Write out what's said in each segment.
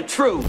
the truth.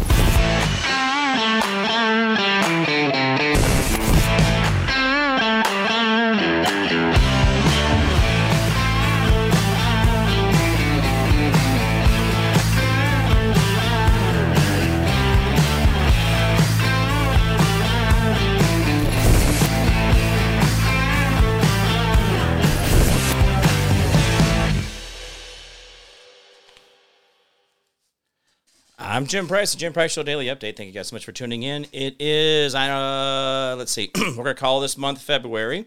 I'm Jim Price, the Jim Price Show Daily Update. Thank you guys so much for tuning in. It is, let's see, we're going to call this month February.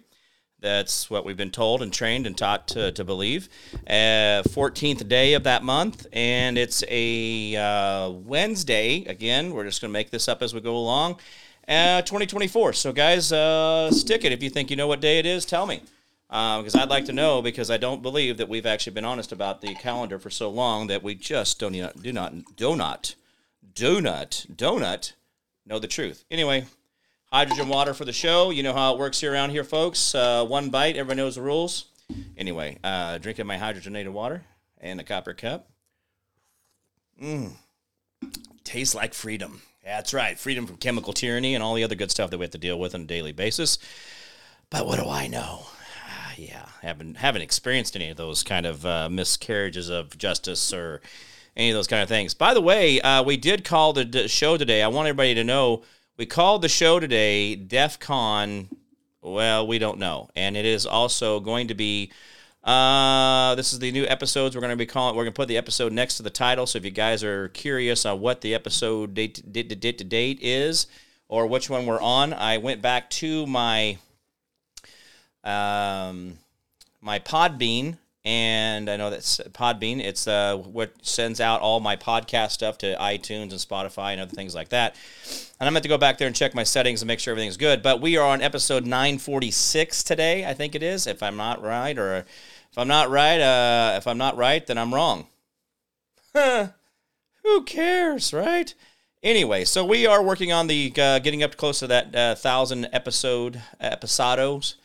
That's what we've been told and trained and taught to believe. 14th day of that month, and it's a Wednesday. Again, we're just going to make this up as we go along. 2024. So, guys, stick it. If you think you know what day it is, tell me. Because I'd like to know, because I don't believe that we've actually been honest about the calendar for so long that we just do not know the truth. Anyway, hydrogen water for the show. You know how it works here around here, folks. One bite, everybody knows the rules. Anyway, drinking my hydrogenated water in a copper cup. Tastes like freedom. That's right, freedom from chemical tyranny and all the other good stuff that we have to deal with on a daily basis. But what do I know? Yeah, haven't experienced any of those kind of miscarriages of justice or any of those kind of things. By the way, we did call the show today. I want everybody to know we called the show today DEF CON. Well, we don't know. And it is also going to be, this is the new episodes we're going to be calling. We're going to put the episode next to the title. So if you guys are curious on what the episode date is or which one we're on, I went back to my Podbean, and I know that's Podbean. It's what sends out all my podcast stuff to iTunes and Spotify and other things like that. And I'm going to go back there and check my settings and make sure everything's good. But we are on episode 946 today, I think it is. If I'm not right, then I'm wrong. Who cares, right? Anyway, so we are working on the getting up close to that 1,000 episodes.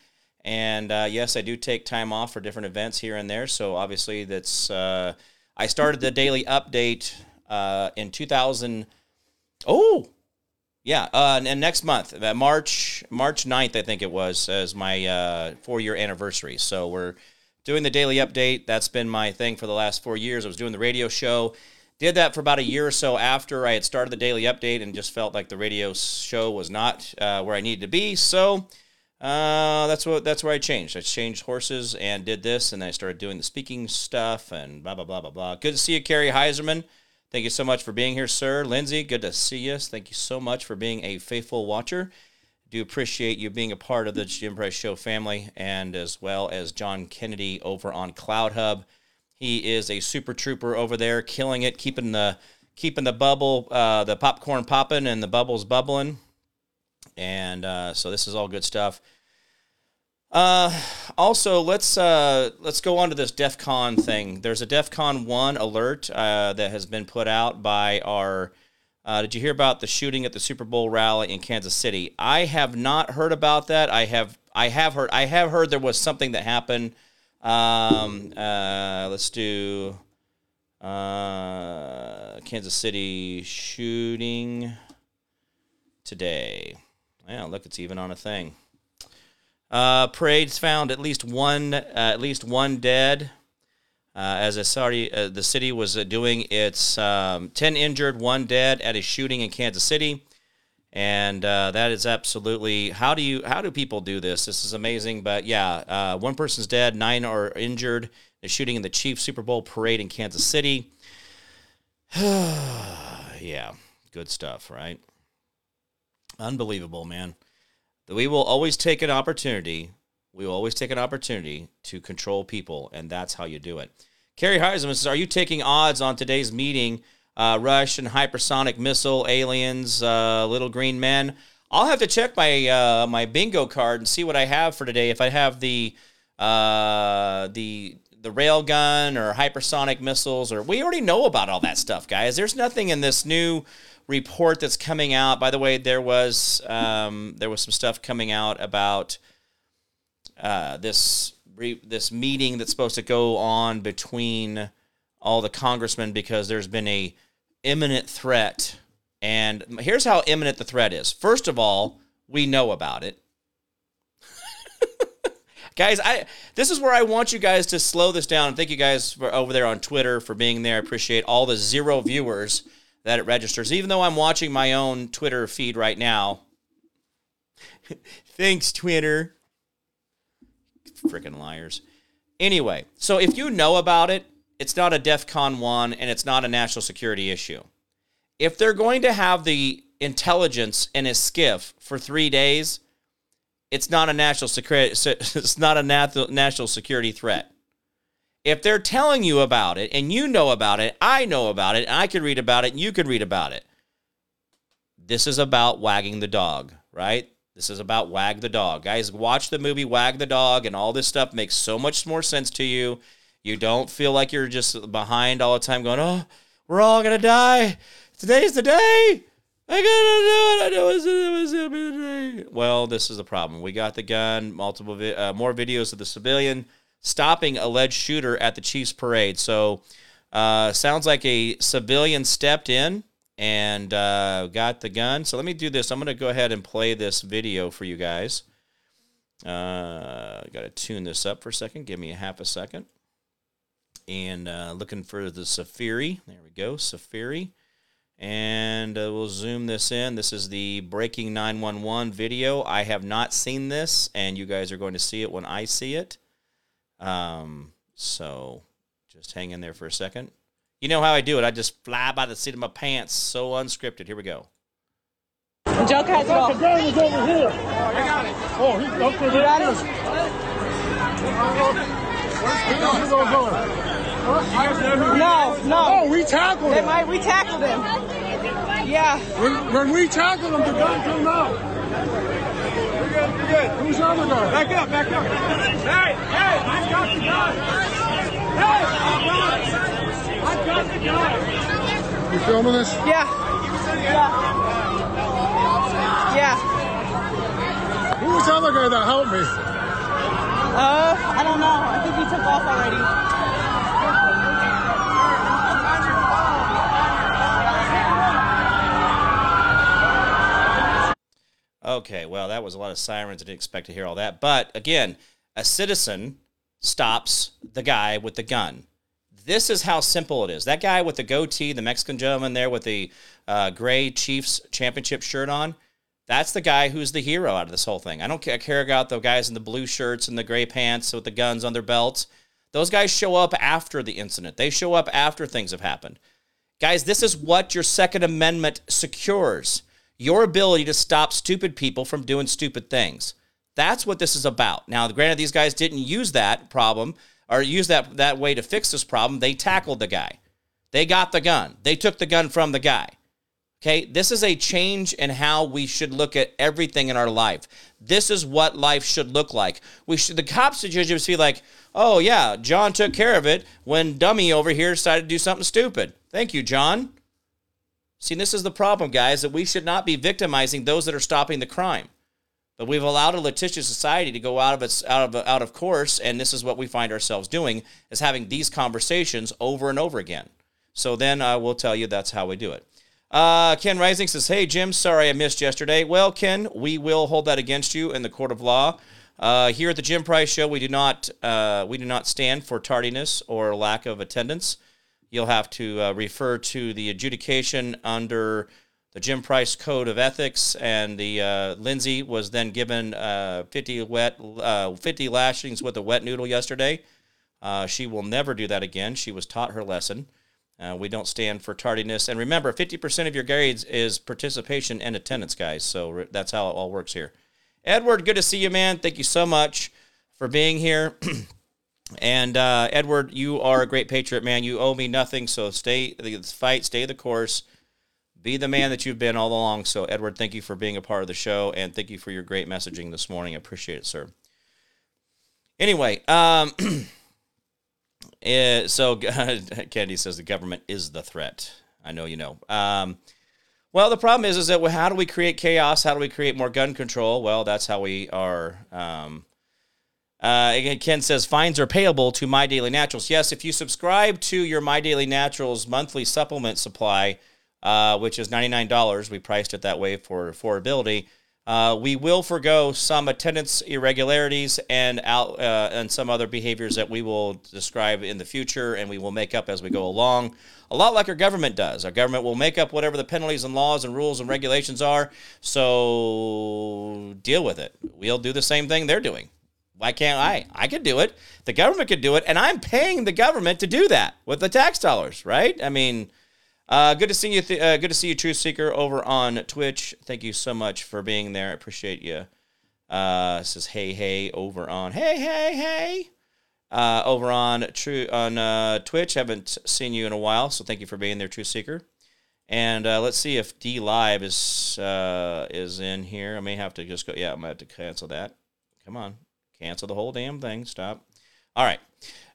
And, yes, I do take time off for different events here and there. So, obviously, that's I started the daily update in 2000. Oh, yeah. And next month, March 9th, I think it was, as my 4-year anniversary. So, we're doing the daily update. That's been my thing for the last 4 years. I was doing the radio show. Did that for about a year or so after I had started the daily update and just felt like the radio show was not where I needed to be. So... that's where I changed. I changed horses and did this, and I started doing the speaking stuff and blah, blah, blah, blah, blah. Good to see you, Carrie Heiserman. Thank you so much for being here, sir. Lindsay, good to see you. Thank you so much for being a faithful watcher. Do appreciate you being a part of the Jim Price Show family, and as well as John Kennedy over on CloudHub. He is a super trooper over there, killing it, keeping the bubble, the popcorn popping and the bubbles bubbling. And so this is all good stuff. Also, let's go on to this DEF CON thing. There's a DEF CON 1 alert that has been put out by our... did you hear about the shooting at the Super Bowl rally in Kansas City? I have not heard about that. I have heard there was something that happened. Let's do Kansas City shooting today. Yeah, look, it's even on a thing. Parades found at least one dead. As I saw, the city was doing its 10 injured, 1 dead at a shooting in Kansas City, and that is absolutely how do people do this? This is amazing, but yeah, 1 person's dead, 9 are injured. They're shooting in the Chiefs Super Bowl parade in Kansas City. Yeah, good stuff, right? Unbelievable, man. We will always take an opportunity. We will always take an opportunity to control people, and that's how you do it. Carrie Heiserman says, are you taking odds on today's meeting? Russian hypersonic missile, aliens, little green men. I'll have to check my my bingo card and see what I have for today. If I have the railgun or hypersonic missiles, or we already know about all that stuff, guys. There's nothing in this new report that's coming out. By the way, there was some stuff coming out about this meeting that's supposed to go on between all the congressmen, because there's been a imminent threat. And here's how imminent the threat is. First of all, we know about it. Guys, this is where I want you guys to slow this down. And thank you guys for over there on Twitter for being there. I appreciate all the zero viewers that it registers. Even though I'm watching my own Twitter feed right now. Thanks, Twitter. Freaking liars. Anyway, so if you know about it, it's not a DEF CON 1 and it's not a national security issue. If they're going to have the intelligence in a SCIF for 3 days, it's not a national security. It's not a national security threat. If they're telling you about it and you know about it, I know about it, and I can read about it, and you can read about it. This is about wagging the dog, right? This is about Wag the Dog. Guys, watch the movie Wag the Dog, and all this stuff makes so much more sense to you. You don't feel like you're just behind all the time going, oh, we're all going to die. Today's the day. I got to do it. I know it's going to be the day. Well, this is the problem. We got the gun, more videos of the civilian stopping alleged shooter at the Chiefs parade. So sounds like a civilian stepped in and got the gun. So let me do this. I'm going to go ahead and play this video for you guys. Got to tune this up for a second. Give me a half a second. And looking for the Safiri. There we go, Safiri. And we'll zoom this in. This is the Breaking 911 video. I have not seen this, and you guys are going to see it when I see it. So just hang in there for a second. You know how I do it. I just fly by the seat of my pants. So unscripted. Here we go. The joke has it all. The guy was over here. Oh, you got it. Oh, he's up there. Get out of here. Where's going? No, no. Oh, we tackled him. We tackled him. Yeah. When we tackled him, the gun came out. You're good. You're good. Who's the other guy? Back up. Back up. Hey, I got the gun. Hey, I got the gun. You filming this? Yeah. Yeah. Yeah. Who was the other guy that helped me? I don't know. I think he took off already. Okay, well, that was a lot of sirens. I didn't expect to hear all that. But again, a citizen stops the guy with the gun. This is how simple it is. That guy with the goatee, the Mexican gentleman there with the gray Chiefs championship shirt on, that's the guy who's the hero out of this whole thing. I don't care about the guys in the blue shirts and the gray pants with the guns on their belts. Those guys show up after the incident. They show up after things have happened. Guys, this is what your Second Amendment secures, your ability to stop stupid people from doing stupid things. That's what this is about. Now, granted, these guys didn't use that problem or use that way to fix this problem. They tackled the guy. They got the gun. They took the gun from the guy. Okay, this is a change in how we should look at everything in our life. This is what life should look like. The cops should just be like, oh, yeah, John took care of it when dummy over here decided to do something stupid. Thank you, John. See, this is the problem, guys, that we should not be victimizing those that are stopping the crime. But we've allowed a litigious society to go out of course, and this is what we find ourselves doing, is having these conversations over and over again. So then I will tell you that's how we do it. Ken Rising says, hey, Jim, sorry I missed yesterday. Well, Ken, we will hold that against you in the court of law. Here at the Jim Price Show, we do not stand for tardiness or lack of attendance. You'll have to refer to the adjudication under the Jim Price Code of Ethics, and the Lindsay was then given 50 lashings with a wet noodle yesterday. She will never do that again. She was taught her lesson. We don't stand for tardiness. And remember, 50% of your grades is participation and attendance, guys. So that's how it all works here. Edward, good to see you, man. Thank you so much for being here. And Edward, you are a great patriot, man. You owe me nothing, so stay the course. Be the man that you've been all along. So, Edward, thank you for being a part of the show, and thank you for your great messaging this morning. I appreciate it, sir. Anyway, Kennedy says the government is the threat. I know you know. Well, the problem is that how do we create chaos? How do we create more gun control? Well, that's how we are. Again, Ken says fines are payable to My Daily Naturals. Yes, if you subscribe to your My Daily Naturals monthly supplement supply – which is $99. We priced it that way for affordability. We will forego some attendance irregularities and some other behaviors that we will describe in the future, and we will make up as we go along. A lot like our government does. Our government will make up whatever the penalties and laws and rules and regulations are, so deal with it. We'll do the same thing they're doing. Why can't I? I could do it. The government could do it, and I'm paying the government to do that with the tax dollars, right? I mean... good to see you, good to see you, Truth Seeker, over on Twitch. Thank you so much for being there. I appreciate you. Says hey, hey, over on over on Twitch. Haven't seen you in a while, so thank you for being there, Truth Seeker. And let's see if D Live is in here. I may have to just go. Yeah, I'm gonna have to cancel that. Come on, cancel the whole damn thing. Stop. All right.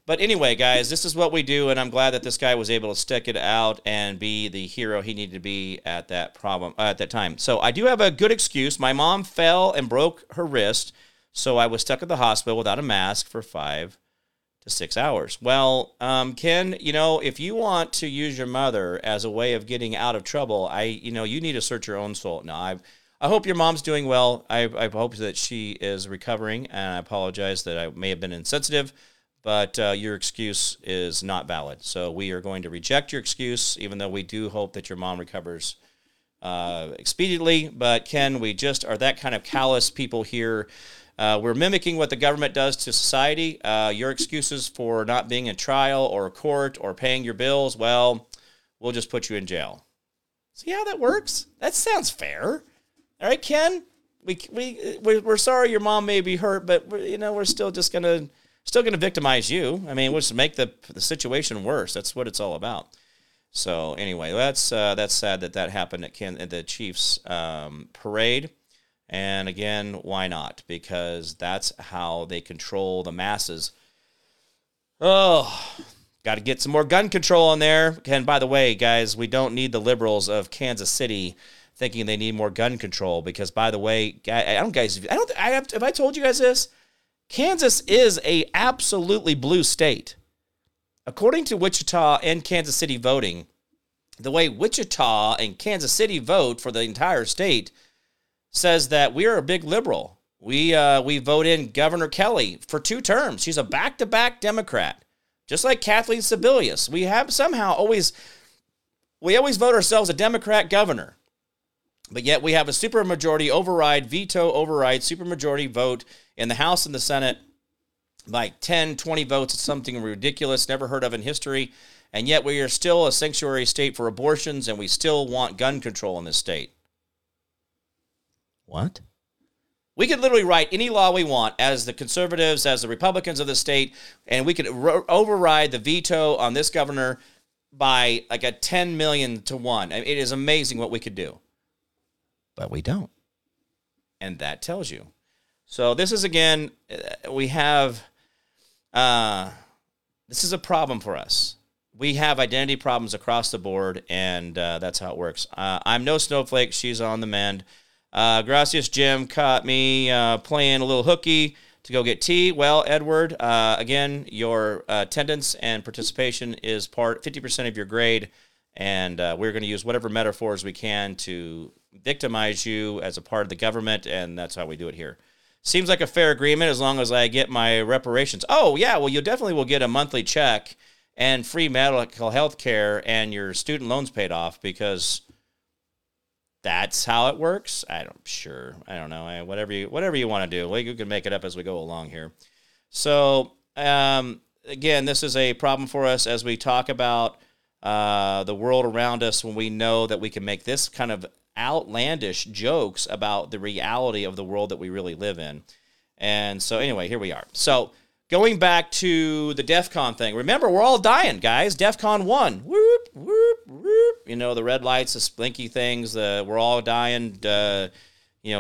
But anyway, guys, this is what we do, and I'm glad that this guy was able to stick it out and be the hero he needed to be at that problem at that time. So I do have a good excuse. My mom fell and broke her wrist, so I was stuck at the hospital without a mask for 5 to 6 hours. Well, Ken, you know, if you want to use your mother as a way of getting out of trouble, you need to search your own soul. No, I hope your mom's doing well. I hope that she is recovering, and I apologize that I may have been insensitive. But your excuse is not valid. So we are going to reject your excuse, even though we do hope that your mom recovers expediently. But, Ken, we just are that kind of callous people here. We're mimicking what the government does to society. Your excuses for not being in trial or court or paying your bills, well, we'll just put you in jail. See how that works? That sounds fair. All right, Ken? We're sorry your mom may be hurt, but, we're still just going to... Still going to victimize you. I mean, we'll just make the situation worse. That's what it's all about. So anyway, that's sad that happened at the Chiefs parade. And again, why not? Because that's how they control the masses. Oh, got to get some more gun control in there. And by the way, guys, we don't need the liberals of Kansas City thinking they need more gun control. Because by the way, have I told you guys this? Kansas is a absolutely blue state. According to Wichita and Kansas City voting, the way Wichita and Kansas City vote for the entire state says that we are a big liberal. We vote in Governor Kelly for 2 terms. She's a back-to-back Democrat, just like Kathleen Sebelius. We have somehow always vote ourselves a Democrat governor, but yet we have a supermajority veto override, supermajority vote in the House and the Senate, like 10, 20 votes, it's something ridiculous, never heard of in history. And yet we are still a sanctuary state for abortions, and we still want gun control in this state. What? We could literally write any law we want as the conservatives, as the Republicans of the state, and we could override the veto on this governor by like a 10 million to 1. It is amazing what we could do. But we don't. And that tells you. So this is, again, this is a problem for us. We have identity problems across the board, and that's how it works. I'm no snowflake. She's on the mend. Gracias, Jim, caught me playing a little hooky to go get tea. Well, Edward, again, your attendance and participation is 50% of your grade, and we're going to use whatever metaphors we can to victimize you as a part of the government, and that's how we do it here. Seems like a fair agreement as long as I get my reparations. Oh, yeah, well, you definitely will get a monthly check and free medical health care and your student loans paid off because that's how it works. I don't know. Whatever you want to do. Well, you can make it up as we go along here. So, again, this is a problem for us as we talk about the world around us when we know that we can make this kind of outlandish jokes about the reality of the world that we really live in. And so anyway, here we are. So going back to the DEF CON thing, remember, we're all dying, guys. DEF CON 1. Whoop, whoop, whoop. The red lights, the splinky things, we're all dying,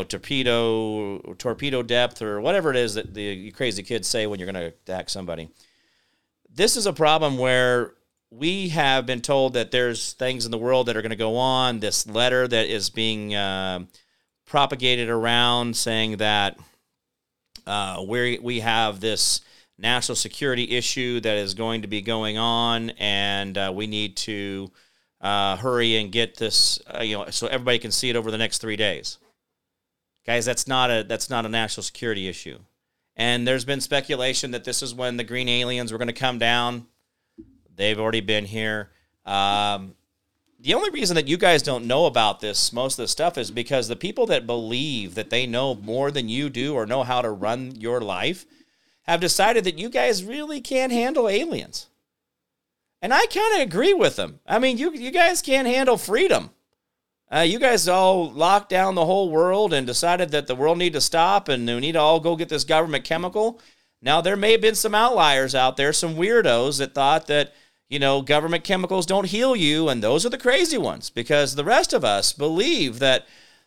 torpedo depth or whatever it is that the crazy kids say when you're going to attack somebody. This is a problem where we have been told that there's things in the world that are going to go on. This letter that is being propagated around saying that we have this national security issue that is going to be going on, and we need to hurry and get this, so everybody can see it over the next 3 days. Guys, that's not a national security issue. And there's been speculation that this is when the green aliens were going to come down. They've already been here. The only reason that you guys don't know about this, most of the stuff, is because the people that believe that they know more than you do or know how to run your life have decided that you guys really can't handle aliens. And I kind of agree with them. I mean, you guys can't handle freedom. You guys all locked down the whole world and decided that the world need to stop and we need to all go get this government chemical. Now, there may have been some outliers out there, some weirdos that thought that, government chemicals don't heal you, and those are the crazy ones, because the rest of us believe that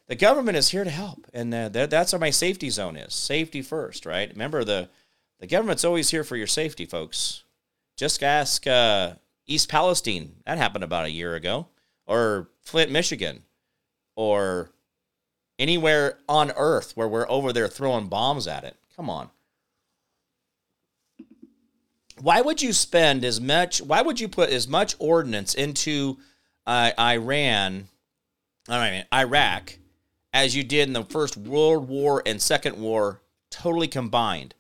the government is here to help, and that's where my safety zone is. Safety first, right? Remember, the government's always here for your safety, folks. Just ask East Palestine. That happened about a year ago. Or Flint, Michigan, or anywhere on Earth where we're over there throwing bombs at it. Come on. Why would you spend as much? Why would you put as much ordnance into Iraq, as you did in the First World War and Second War, totally combined?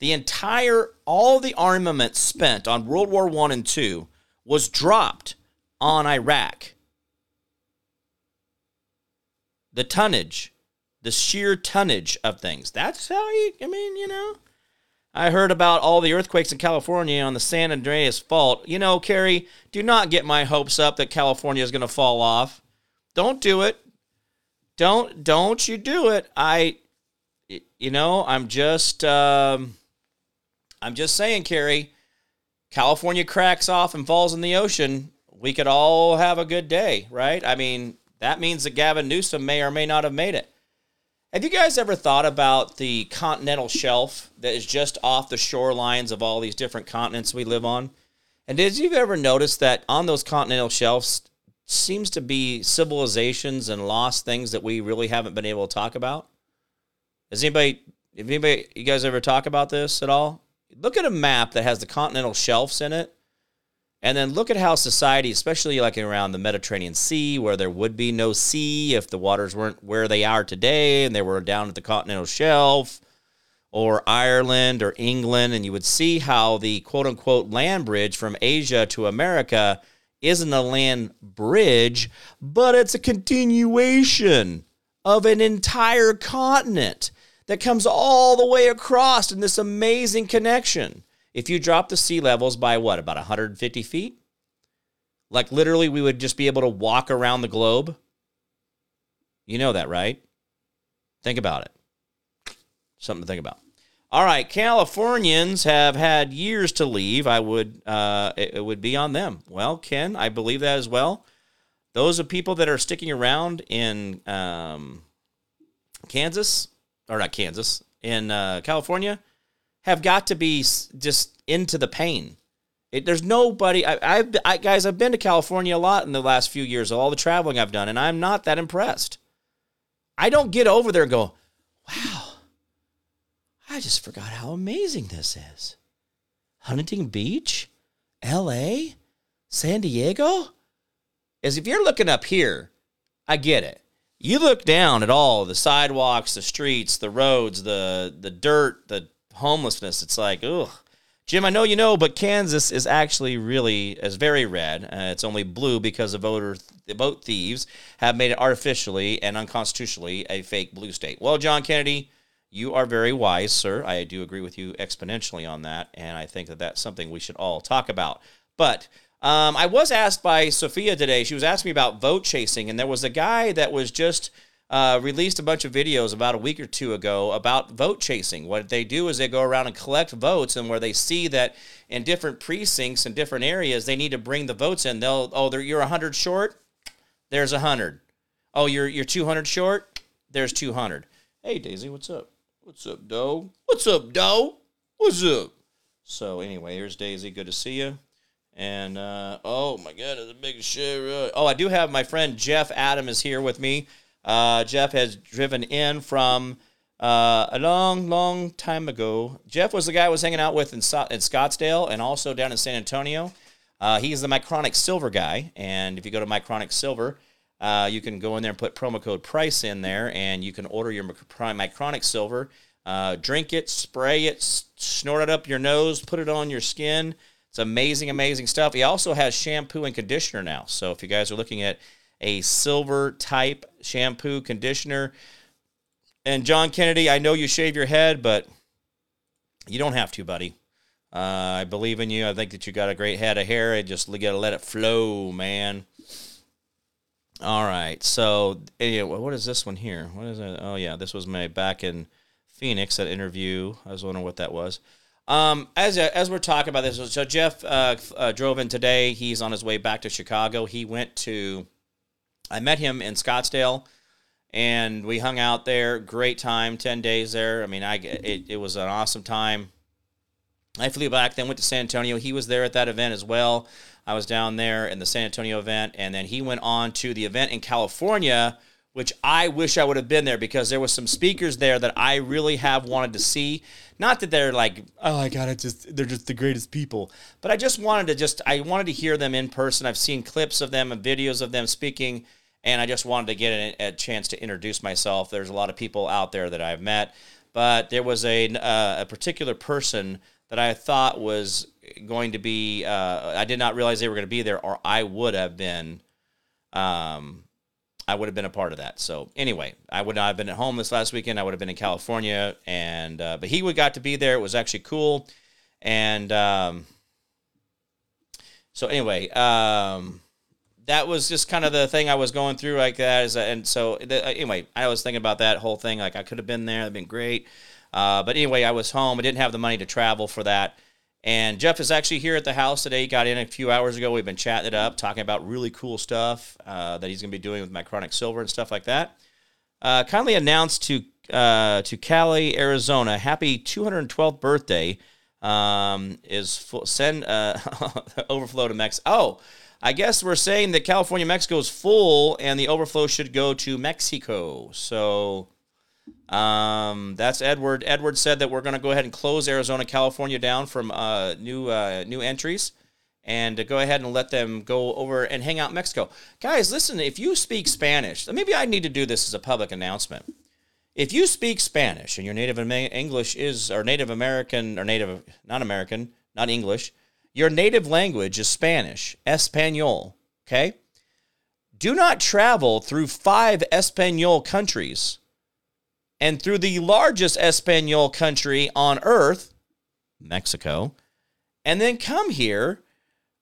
The entire, all the armament spent on World War I and II was dropped on Iraq. The tonnage, the sheer tonnage of things. That's how you. I heard about all the earthquakes in California on the San Andreas Fault. Kerry, do not get my hopes up that California is going to fall off. Don't do it. Don't you do it. I'm just saying, Kerry, California cracks off and falls in the ocean, we could all have a good day, right? I mean, that means that Gavin Newsom may or may not have made it. Have you guys ever thought about the continental shelf that is just off the shorelines of all these different continents we live on? And did you ever notice that on those continental shelves seems to be civilizations and lost things that we really haven't been able to talk about? You guys ever talk about this at all? Look at a map that has the continental shelves in it, and then look at how society, especially like around the Mediterranean Sea, where there would be no sea if the waters weren't where they are today and they were down at the continental shelf, or Ireland or England, and you would see how the quote-unquote land bridge from Asia to America isn't a land bridge, but it's a continuation of an entire continent that comes all the way across in this amazing connection. If you drop the sea levels by what, about 150 feet? Like literally we would just be able to walk around the globe. You know that, right? Think about it. Something to think about. All right, Californians have had years to leave. It would be on them. Well, Ken, I believe that as well. Those are people that are sticking around in California, have got to be just into the pain. There's nobody. Guys, I've been to California a lot in the last few years, all the traveling I've done, and I'm not that impressed. I don't get over there and go, wow, I just forgot how amazing this is. Huntington Beach, L.A., San Diego? As if you're looking up here, I get it. You look down at all the sidewalks, the streets, the roads, the dirt, the homelessness. It's like, ugh. Jim, I know you know, but Kansas is actually is very red. It's only blue because the vote thieves have made it artificially and unconstitutionally a fake blue state. Well, John Kennedy, you are very wise, sir. I do agree with you exponentially on that, and I think that that's something we should all talk about. But I was asked by Sophia today. She was asking me about vote chasing, and there was a guy that was just released a bunch of videos about a week or two ago about vote chasing. What they do is they go around and collect votes, and where they see that in different precincts and different areas, they need to bring the votes in. You're 100 short, there's 100. Oh, you're 200 short, there's 200. Hey, Daisy, what's up? What's up, Doe? What's up, Doe? What's up? So anyway, here's Daisy. Good to see you. And, oh, my God, it's a big shit. Oh, I do have my friend Jeff Adam is here with me. Jeff has driven in from a long, long time ago. Jeff was the guy I was hanging out with in Scottsdale and also down in San Antonio. He's the Mykonic Silver guy, and if you go to Mykonic Silver, you can go in there and put promo code PRICE in there, and you can order your Mykonic Silver. Drink it, spray it, snort it up your nose, put it on your skin. It's amazing, amazing stuff. He also has shampoo and conditioner now. So if you guys are looking at a silver-type shampoo, conditioner, and John Kennedy, I know you shave your head, but you don't have to, buddy. I believe in you. I think that you got a great head of hair. I just got to let it flow, man. All right. So anyway, what is this one here? What is it? Oh, yeah. This was my back in Phoenix, that interview. I was wondering what that was. As we're talking about this, so Jeff drove in today. He's on his way back to Chicago. He went to, I met him in Scottsdale, and we hung out there. Great time, 10 days there. I mean, it was an awesome time. I flew back, then went to San Antonio. He was there at that event as well. I was down there in the San Antonio event, and then he went on to the event in California, which I wish I would have been there because there was some speakers there that I really have wanted to see. Not that they're like, oh, I got it, they're just the greatest people. But I just wanted to hear them in person. I've seen clips of them and videos of them speaking, and I just wanted to get a chance to introduce myself. There's a lot of people out there that I've met, but there was a particular person that I thought was going to be, I did not realize they were going to be there, or I would have been a part of that. So anyway, I would not have been at home this last weekend. I would have been in California, and but he got to be there. It was actually cool, and so anyway, that was just kind of the thing I was going through like that. Anyway, I was thinking about that whole thing. Like I could have been there. That'd been great. But anyway, I was home. I didn't have the money to travel for that. And Jeff is actually here at the house today. He got in a few hours ago. We've been chatting it up, talking about really cool stuff that he's going to be doing with Mykonic Silver and stuff like that. Kindly announced to Cali, Arizona, happy 212th birthday. Send overflow to Mexico. Oh, I guess we're saying that California, Mexico is full, and the overflow should go to Mexico. So... that's Edward. Edward said that we're going to go ahead and close Arizona, California down from new entries, and to go ahead and let them go over and hang out in Mexico. Guys, listen, if you speak Spanish, maybe I need to do this as a public announcement. If you speak Spanish and your native English is, or Native American, or native, not American, not English, your native language is Spanish, Espanol, okay? Do not travel through 5 Espanol countries and through the largest Espanol country on earth, Mexico, and then come here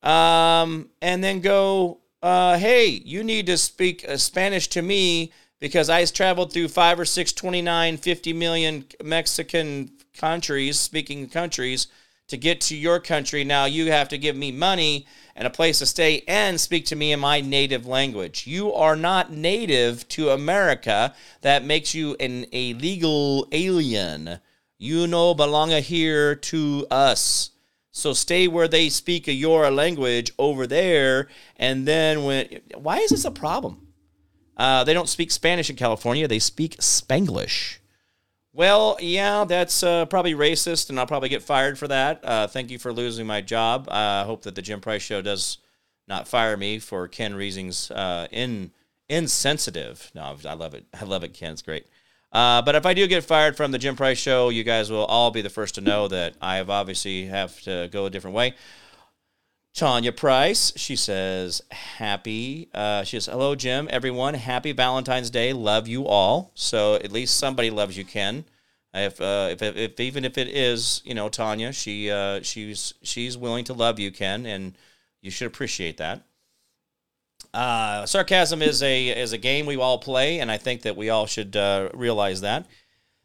and then go, hey, you need to speak Spanish to me because I traveled through 5 or 6, 29, 50 million Mexican countries, speaking countries, to get to your country. Now you have to give me money and a place to stay and speak to me in my native language. You are not native to America. That makes you an illegal alien. You no belong here to us. So stay where they speak your language over there. And then why is this a problem? They don't speak Spanish in California. They speak Spanglish. Well, yeah, that's probably racist, and I'll probably get fired for that. Thank you for losing my job. I hope that the Jim Price Show does not fire me for Ken Reesing's insensitive. No, I love it. I love it, Ken. It's great. But if I do get fired from the Jim Price Show, you guys will all be the first to know that I have obviously have to go a different way. Tanya Price, she says, hello, Jim, everyone. Happy Valentine's Day. Love you all. So at least somebody loves you, Ken. If even if it is, you know, Tanya, she's willing to love you, Ken, and you should appreciate that. Sarcasm is a game we all play, and I think that we all should realize that.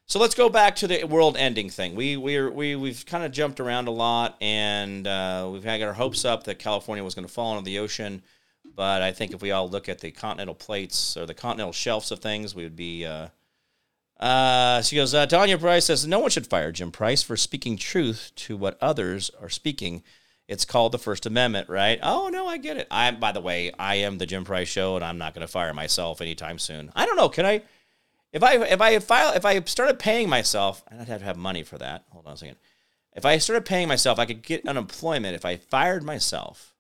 So let's go back to the world-ending thing. We've kind of jumped around a lot, and we've had our hopes up that California was going to fall into the ocean. But I think if we all look at the continental plates or the continental shelves of things, we would be... she goes, Tanya Price says, no one should fire Jim Price for speaking truth to what others are speaking. It's called the First Amendment, right? Oh, no, I get it. By the way, I am the Jim Price Show, and I'm not going to fire myself anytime soon. I don't know. Can I... If I started paying myself, and I'd have to have money for that. Hold on a second. If I started paying myself, I could get unemployment if I fired myself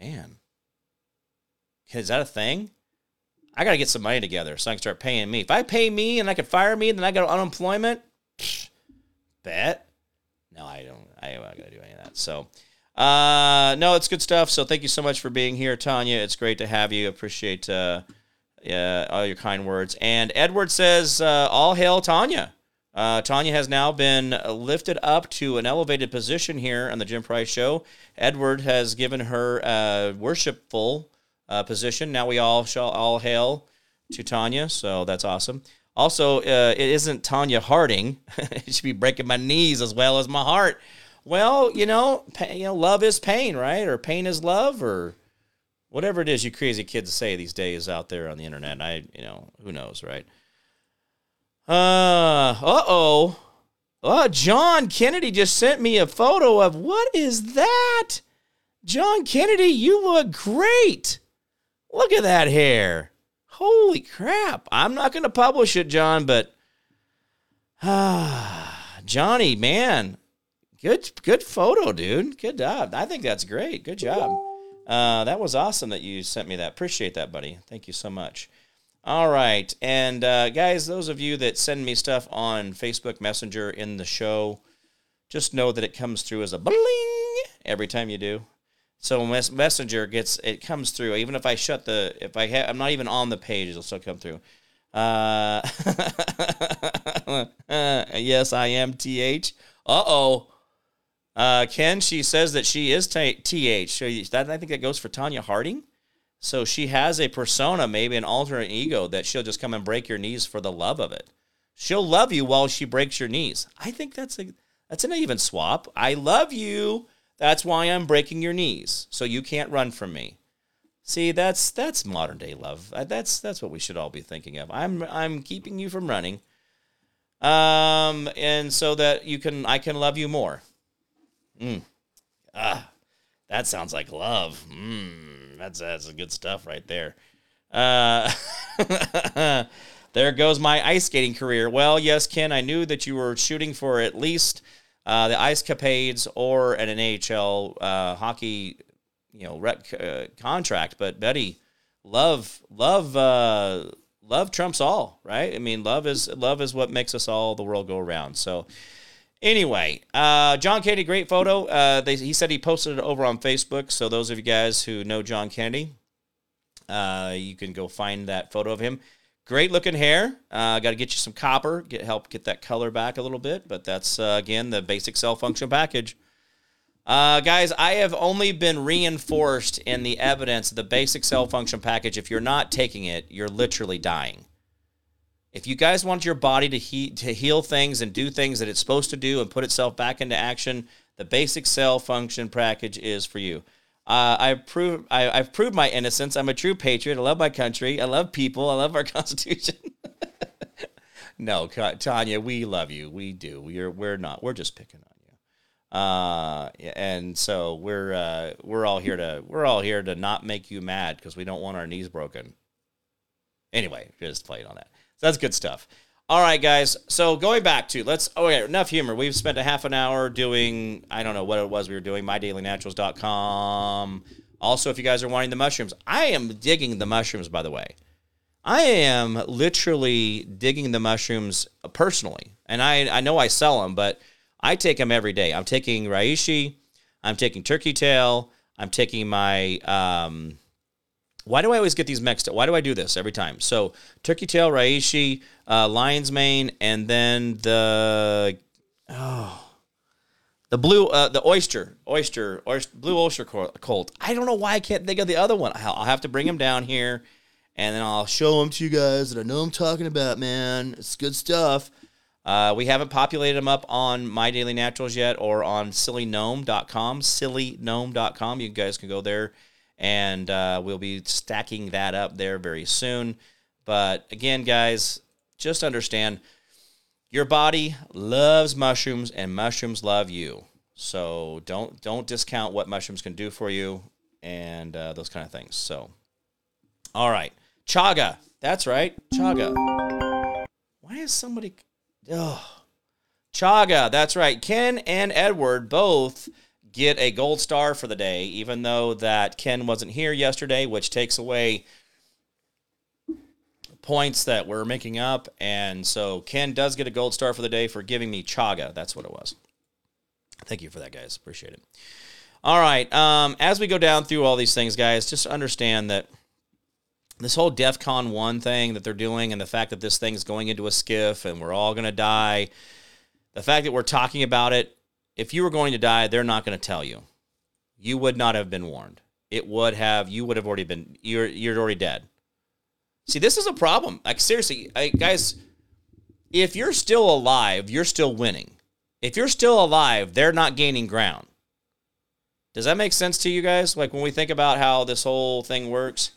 man, is that a thing? I got to get some money together so I can start paying me. If I pay me and I can fire me, then I got unemployment. Bet. No, I don't got to do any of that. So, no, it's good stuff. So thank you so much for being here, Tanya. It's great to have you. Appreciate all your kind words. And Edward says, all hail Tanya. Tanya has now been lifted up to an elevated position here on the Jim Price Show. Edward has given her a worshipful position. Now we all shall all hail to Tanya, so that's awesome. Also, it isn't Tanya Harding. It should be breaking my knees as well as my heart. Well, you know, love is pain, right? Or pain is love, or whatever it is you crazy kids say these days out there on the internet. Who knows, right? John Kennedy just sent me a photo of what is that? John Kennedy, you look great. Look at that hair. Holy crap. I'm not going to publish it, John, but Johnny, man, good photo, dude. Good job. I think that's great. Good job. That was awesome that you sent me that. Appreciate that, buddy. Thank you so much. All right, and guys, those of you that send me stuff on Facebook Messenger in the show, just know that it comes through as a bling every time you do. So Messenger comes through. Even if I shut the, I'm not even on the page, it'll still come through. Yes, I am TH. Ken, she says that she is TH. So I think that goes for Tanya Harding. So she has a persona, maybe an alternate ego, that she'll just come and break your knees for the love of it. She'll love you while she breaks your knees. I think that's an even swap. I love you. That's why I'm breaking your knees, so you can't run from me. See, that's modern day love. That's what we should all be thinking of. I'm keeping you from running, and so that I can love you more. That sounds like love. That's good stuff right there. There goes my ice skating career. Well, yes, Ken, I knew that you were shooting for at least the Ice Capades or an NHL hockey, contract. But Betty, love trumps all, right? I mean, love is what makes us all the world go around. So. Anyway, John Kennedy, great photo. He said he posted it over on Facebook. So those of you guys who know John Kennedy, you can go find that photo of him. Great looking hair. Got to get you some copper, help get that color back a little bit. But that's, again, the basic cell function package. Guys, I have only been reinforced in the evidence of the basic cell function package. If you're not taking it, you're literally dying. If you guys want your body to heal things and do things that it's supposed to do and put itself back into action, the basic cell function package is for you. I've proved my innocence. I'm a true patriot. I love my country. I love people. I love our Constitution. No, Tanya, we love you. We do. We're just picking on you. And so we're all here to not make you mad because we don't want our knees broken. Anyway, just playing on that. That's good stuff. All right, guys. So going back to enough humor. We've spent a half an hour doing, I don't know what it was we were doing, MyDailyNaturals.com. Also, if you guys are wanting the mushrooms, I am digging the mushrooms, by the way. I am literally digging the mushrooms personally. And I know I sell them, but I take them every day. I'm taking reishi. I'm taking turkey tail. I'm taking my... why do I always get these mixed up? Why do I do this every time? So turkey tail, reishi, lion's mane, and then the blue, the oyster, blue oyster cult. I don't know why I can't think of the other one. I'll have to bring them down here, and then I'll show them to you guys that I know I'm talking about, man. It's good stuff. We haven't populated them up on My Daily Naturals yet or on sillygnome.com, sillygnome.com. You guys can go there. And we'll be stacking that up there very soon. But again, guys, just understand your body loves mushrooms and mushrooms love you. So don't discount what mushrooms can do for you and those kind of things. So, all right. Chaga. That's right. Chaga. Why is somebody... Chaga. That's right. Ken and Edward both... get a gold star for the day, even though that Ken wasn't here yesterday, which takes away points that we're making up. And so Ken does get a gold star for the day for giving me chaga. That's what it was. Thank you for that, guys. Appreciate it. All right. As we go down through all these things, guys, just understand that this whole DEF CON 1 thing that they're doing, and the fact that this thing's going into a SCIF and we're all going to die, the fact that we're talking about it, if you were going to die, they're not going to tell you. You would not have been warned. It would have, you would have already been, you're already dead. See, this is a problem. Like, seriously, guys, if you're still alive, you're still winning. If you're still alive, they're not gaining ground. Does that make sense to you guys? Like, when we think about how this whole thing works,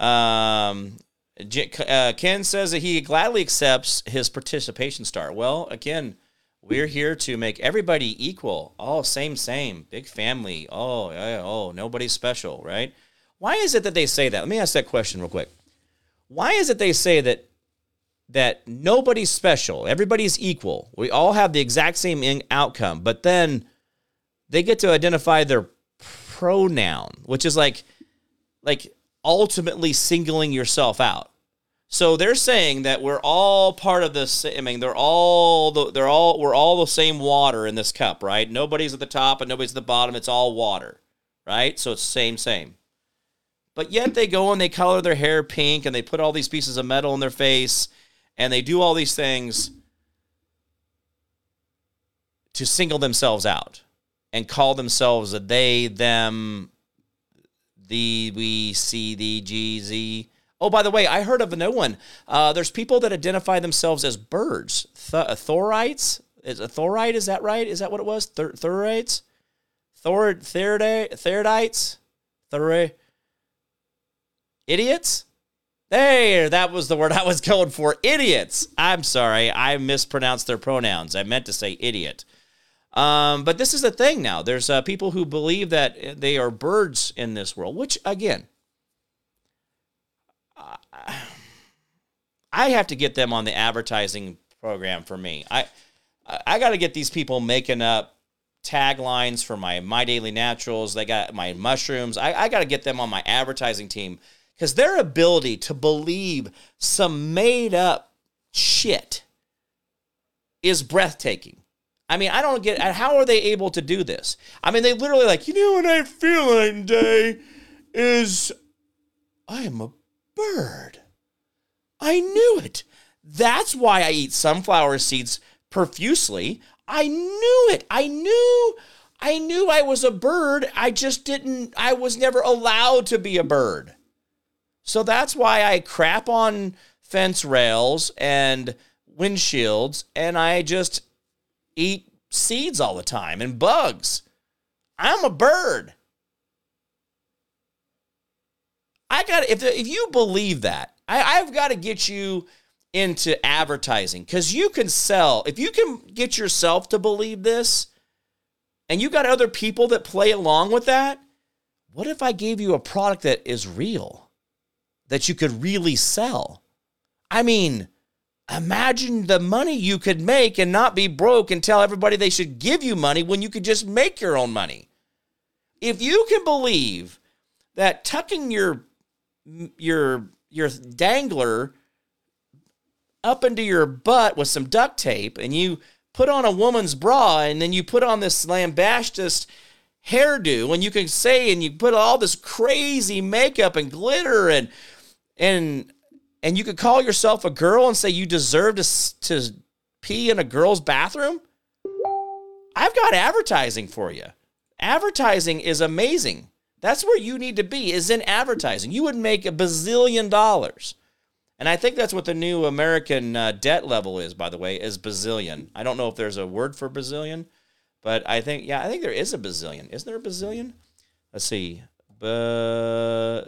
Ken says that he gladly accepts his participation star. Well, again, we're here to make everybody equal. Oh, same, big family. Oh, yeah, oh, nobody's special, right? Why is it that they say that? Let me ask that question real quick. Why is it they say that nobody's special, everybody's equal, we all have the exact same outcome, but then they get to identify their pronoun, which is like ultimately singling yourself out? So they're saying that we're all part of this. I mean, we're all the same water in this cup, right? Nobody's at the top and nobody's at the bottom. It's all water, right? So it's same. But yet they go and they color their hair pink and they put all these pieces of metal in their face and they do all these things to single themselves out and call themselves a they, them, the, we, see, the, G, Z. Oh, by the way, I heard of another one. There's people that identify themselves as birds. Thorites? Is a thorite? Is that right? Is that what it was? Thorites? Theridites? Idiots? There, that was the word I was going for. Idiots. I'm sorry. I mispronounced their pronouns. I meant to say idiot. But this is the thing now. There's people who believe that they are birds in this world, which, again, I have to get them on the advertising program for me. I got to get these people making up taglines for my Daily Naturals. They got my mushrooms. I got to get them on my advertising team. Because their ability to believe some made-up shit is breathtaking. I mean, I don't get... How are they able to do this? I mean, they literally what I feel like today is I am a bird. I knew it. That's why I eat sunflower seeds profusely. I knew it. I knew I was a bird. I just didn't... I was never allowed to be a bird. So that's why I crap on fence rails and windshields, and I just eat seeds all the time and bugs. I'm a bird. If you believe that, I've got to get you into advertising, because you can sell. If you can get yourself to believe this, and you got other people that play along with that, what if I gave you a product that is real? That you could really sell. I mean, imagine the money you could make and not be broke and tell everybody they should give you money when you could just make your own money. If you can believe that tucking your dangler up into your butt with some duct tape, and you put on a woman's bra, and then you put on this lambastus hairdo, and you can say, and you put all this crazy makeup and glitter and you could call yourself a girl and say you deserve to pee in a girl's bathroom? I've got advertising for you. Advertising is amazing. That's where you need to be, is in advertising. You would make $1 bazillion. And I think that's what the new American debt level is, by the way, is bazillion. I don't know if there's a word for bazillion, but I think there is a bazillion. Isn't there a bazillion? Let's see. Bazillion.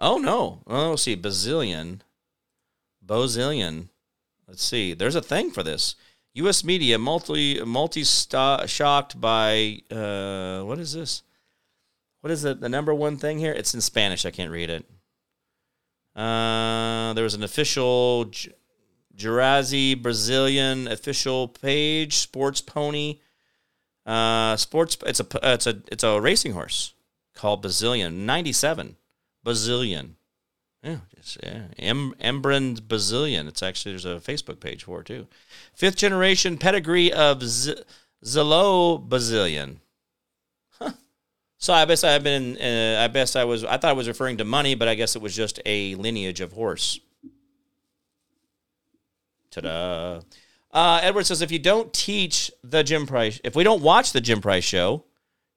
Oh, no. Oh, let's see. Bozillion. Let's see. There's a thing for this. U.S. media shocked by, what is this? What is the number one thing here? It's in Spanish. I can't read it. There was an official... Girazi Brazilian official page, sports pony, It's a racing horse called Brazilian 97 Brazilian. Yeah. Embrand Brazilian. It's actually, there's a Facebook page for it too. Fifth generation pedigree of Zelo Brazilian. Huh. So I thought I was referring to money, but I guess it was just a lineage of horse. Ta-da. Edward says, if we don't watch the Jim Price show,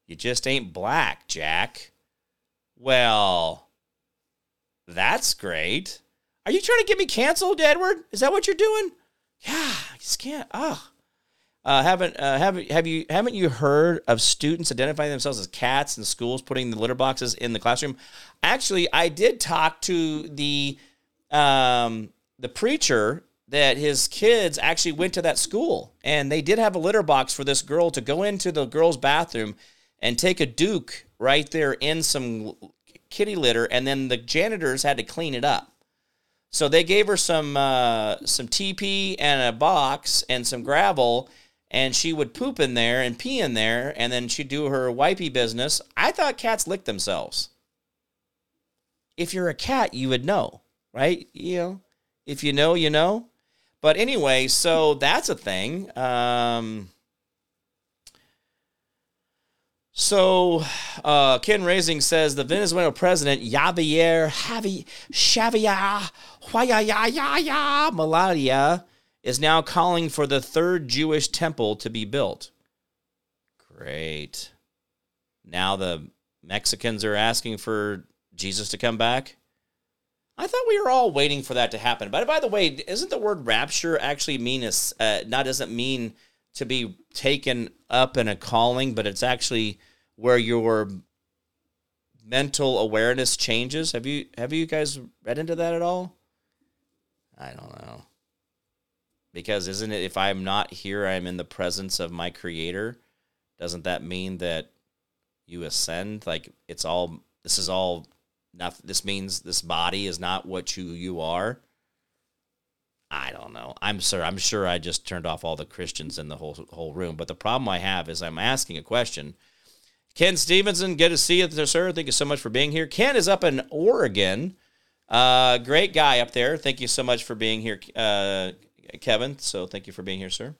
you just ain't black, Jack. Well, that's great. Are you trying to get me canceled, Edward? Is that what you're doing? Yeah, I just can't. Haven't you heard of students identifying themselves as cats in schools, putting the litter boxes in the classroom? Actually, I did talk to the preacher that his kids actually went to that school, and they did have a litter box for this girl to go into the girls' bathroom and take a duke right there in some kitty litter, and then the janitors had to clean it up. So they gave her some TP and a box and some gravel, and she would poop in there and pee in there, and then she'd do her wipey business. I thought cats licked themselves. If you're a cat, you would know, right? You know, if you know, you know. But anyway, so that's a thing. Ken Raising says the Venezuelan president Javier Malaya is now calling for the third Jewish temple to be built. Great. Now the Mexicans are asking for Jesus to come back. I thought we were all waiting for that to happen. But by the way, isn't the word rapture actually doesn't mean to be taken up in a calling, but it's actually where your mental awareness changes? Have you guys read into that at all? I don't know. Because isn't it, if I'm not here, I'm in the presence of my creator? Doesn't that mean that you ascend? Like this means this body is not what you are. I don't know. I'm sure I just turned off all the Christians in the whole room. But the problem I have is I'm asking a question. Ken Stevenson, good to see you, sir. Thank you so much for being here. Ken is up in Oregon. Great guy up there. Thank you so much for being here, Kevin. So thank you for being here, sir.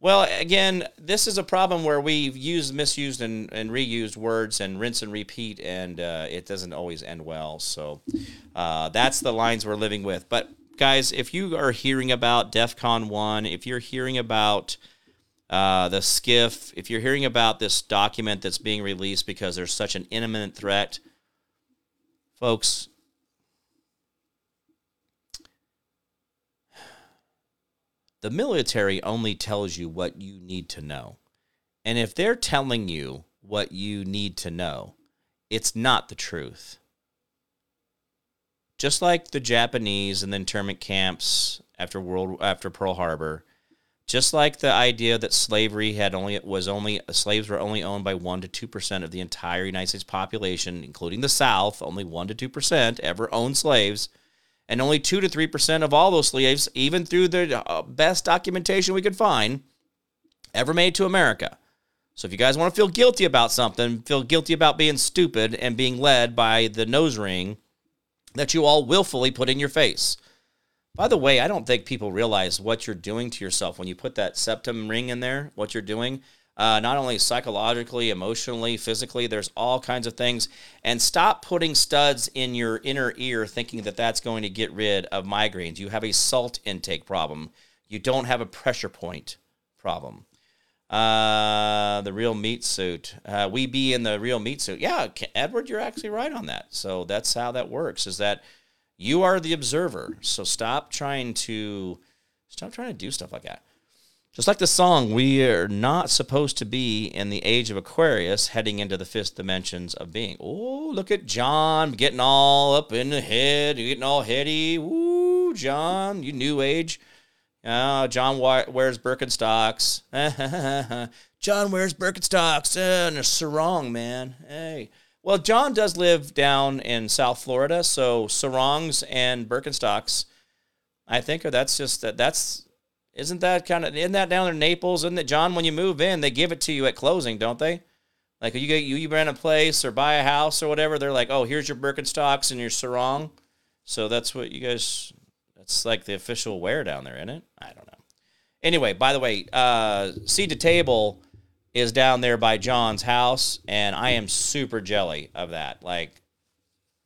Well, again, this is a problem where we've used, misused, and reused words and rinse and repeat, and it doesn't always end well. So that's the lines we're living with. But, guys, if you are hearing about DEF CON 1, if you're hearing about the SCIF, if you're hearing about this document that's being released because there's such an imminent threat, folks, the military only tells you what you need to know. And if they're telling you what you need to know, it's not the truth. Just like the Japanese and the internment camps after Pearl Harbor, just like the idea that slavery slaves were only owned by 1 to 2% of the entire United States population, including the South, only 1 to 2% ever owned slaves. And only 2 to 3% of all those slaves, even through the best documentation we could find, ever made to America. So if you guys want to feel guilty about something, feel guilty about being stupid and being led by the nose ring that you all willfully put in your face. By the way, I don't think people realize what you're doing to yourself when you put that septum ring in there, what you're doing. Not only psychologically, emotionally, physically, there's all kinds of things. And stop putting studs in your inner ear thinking that that's going to get rid of migraines. You have a salt intake problem. You don't have a pressure point problem. The real meat suit. We be in the real meat suit. Yeah, Edward, you're actually right on that. So that's how that works, is that you are the observer. So stop trying to do stuff like that. Just like the song, we are not supposed to be in the age of Aquarius heading into the fifth dimensions of being. Oh, look at John getting all up in the head, getting all heady. Woo, John, you new age. John wears Birkenstocks. John wears Birkenstocks and a sarong, man. Hey. Well, John does live down in South Florida, so sarongs and Birkenstocks I think, or that's just that. Isn't that down there in Naples? Isn't it, John? When you move in, they give it to you at closing, don't they? Like you rent a place or buy a house or whatever, they're like, oh, here's your Birkenstocks and your sarong. So that's what you guys. That's like the official wear down there, isn't it? I don't know. Anyway, by the way, Seed to Table is down there by John's house, and I am super jelly of that. Like,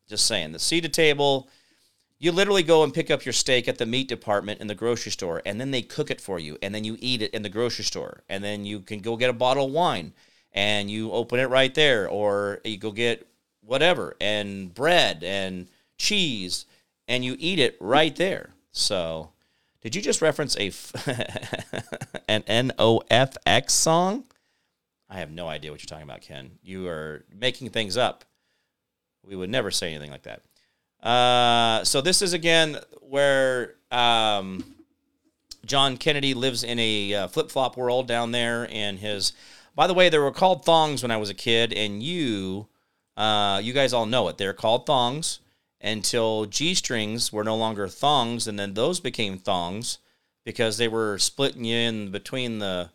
just saying, the Seed to Table. You literally go and pick up your steak at the meat department in the grocery store, and then they cook it for you, and then you eat it in the grocery store, and then you can go get a bottle of wine, and you open it right there, or you go get whatever, and bread and cheese, and you eat it right there. So, did you just reference an NOFX song? I have no idea what you're talking about, Ken. You are making things up. We would never say anything like that. So this is, again, where John Kennedy lives in a flip-flop world down there in his... By the way, they were called thongs when I was a kid, and you guys all know it. They're called thongs until G-strings were no longer thongs, and then those became thongs because they were splitting you in between the...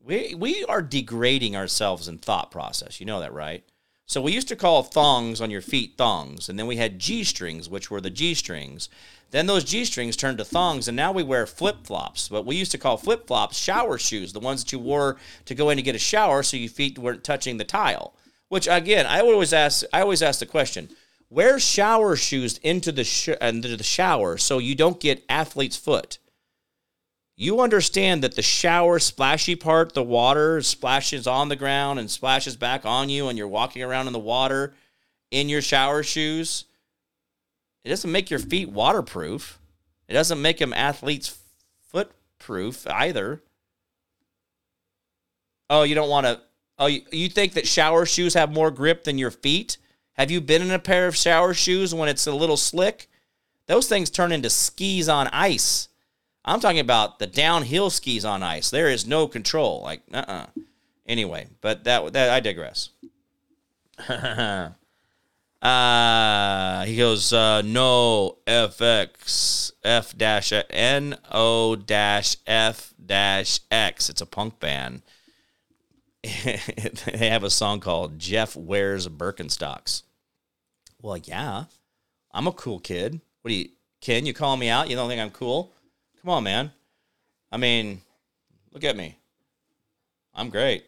We are degrading ourselves in thought process. You know that, right? So we used to call thongs on your feet thongs, and then we had G-strings, which were the G-strings. Then those G-strings turned to thongs, and now we wear flip-flops. But we used to call flip-flops shower shoes, the ones that you wore to go in to get a shower so your feet weren't touching the tile. Which, again, I always ask the question, wear shower shoes into the shower so you don't get athlete's foot. You understand that the shower splashy part, the water splashes on the ground and splashes back on you, and you're walking around in the water in your shower shoes. It doesn't make your feet waterproof. It doesn't make them athlete's foot proof either. Oh, you don't want to... Oh, you think that shower shoes have more grip than your feet? Have you been in a pair of shower shoes when it's a little slick? Those things turn into skis on ice. I'm talking about the downhill skis on ice. There is no control. Like, Anyway, but that I digress. He goes, no, FX, F-N-O-F-X. It's a punk band. They have a song called Jeff Wears Birkenstocks. Well, yeah, I'm a cool kid. What do you, Ken, you call me out? You don't think I'm cool? Come on, man. I mean, look at me. I'm great.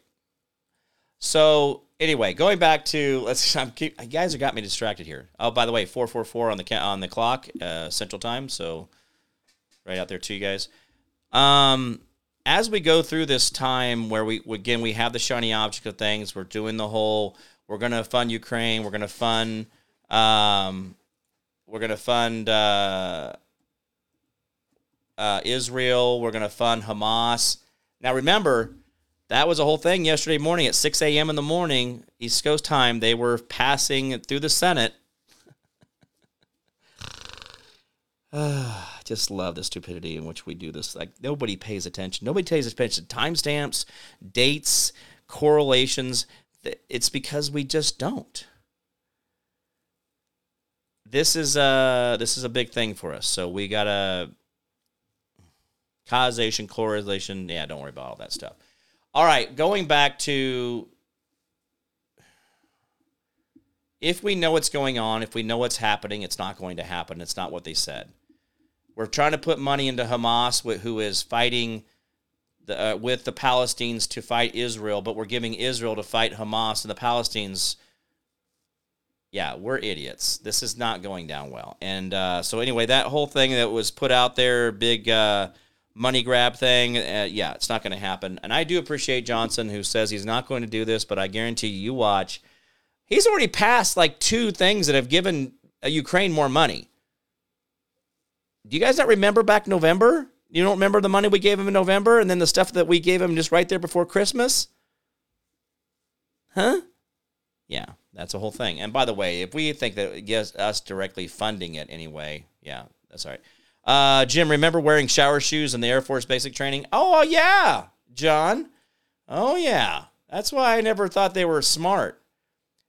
So, anyway, going back to you guys have got me distracted here. Oh, by the way, 4:44 on the clock, Central Time. So, right out there to you guys. As we go through this time where we have the shiny object of things, we're doing the whole we're gonna fund Ukraine, we're gonna fund Israel, we're going to fund Hamas. Now, remember, that was a whole thing yesterday morning at 6 a.m. in the morning, East Coast time. They were passing through the Senate. I just love the stupidity in which we do this. Like, nobody pays attention. Nobody pays attention to timestamps, dates, correlations. It's because we just don't. This is a big thing for us, so we got to... Causation, correlation, yeah, don't worry about all that stuff. All right, going back to if we know what's going on, if we know what's happening, it's not going to happen. It's not what they said. We're trying to put money into Hamas, who is fighting with the Palestinians to fight Israel, but we're giving Israel to fight Hamas and the Palestinians. Yeah, we're idiots. This is not going down well. And so anyway, that whole thing that was put out there, big... money grab thing, yeah, it's not going to happen. And I do appreciate Johnson, who says he's not going to do this, but I guarantee you watch. He's already passed, like, two things that have given Ukraine more money. Do you guys not remember back November? You don't remember the money we gave him in November and then the stuff that we gave him just right there before Christmas? Huh? Yeah, that's a whole thing. And by the way, if we think that it gets us directly funding it anyway, yeah, that's all right. Jim, remember wearing shower shoes in the Air Force basic training? Oh, yeah, John. Oh, yeah. That's why I never thought they were smart.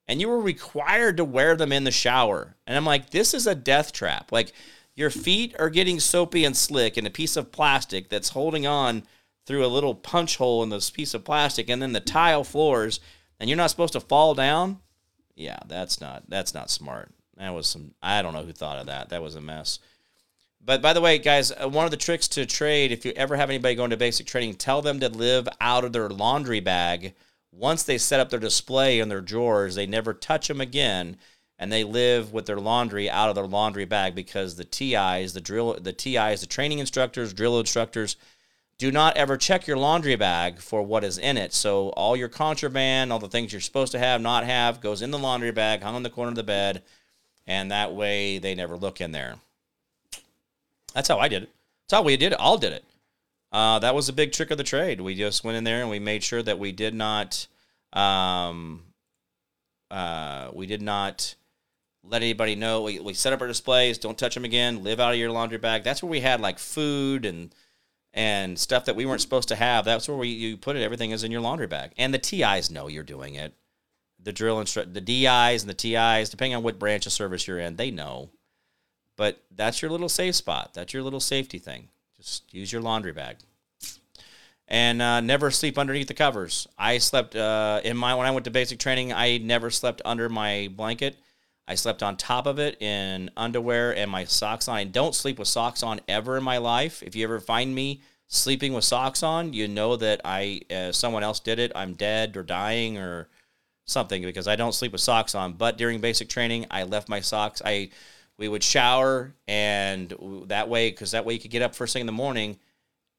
And you were required to wear them in the shower. And I'm like, this is a death trap. Like, Your feet are getting soapy and slick in a piece of plastic that's holding on through a little punch hole in this piece of plastic, and then the tile floors, and you're not supposed to fall down? Yeah, that's not smart. That was some, I don't know who thought of that. That was a mess. But by the way, guys, one of the tricks to trade, if you ever have anybody going to basic training, tell them to live out of their laundry bag. Once they set up their display in their drawers, they never touch them again, and they live with their laundry out of their laundry bag, because the TIs, the training instructors, drill instructors, do not ever check your laundry bag for what is in it. So all your contraband, all the things you're supposed to have, not have, goes in the laundry bag, hung on the corner of the bed, and that way they never look in there. That's how I did it. That's how we did it. All did it. That was a big trick of the trade. We just went in there and we made sure that we did not let anybody know. We set up our displays. Don't touch them again. Live out of your laundry bag. That's where we had like food and stuff that we weren't supposed to have. That's where you put it. Everything is in your laundry bag. And the TIs know you're doing it. The the DIs and the TIs, depending on what branch of service you're in, they know. But that's your little safe spot. That's your little safety thing. Just use your laundry bag. And never sleep underneath the covers. I slept when I went to basic training, I never slept under my blanket. I slept on top of it in underwear and my socks on. I don't sleep with socks on ever in my life. If you ever find me sleeping with socks on, you know that someone else did it. I'm dead or dying or something, because I don't sleep with socks on. But during basic training, I left my socks. We would shower, and that way you could get up first thing in the morning,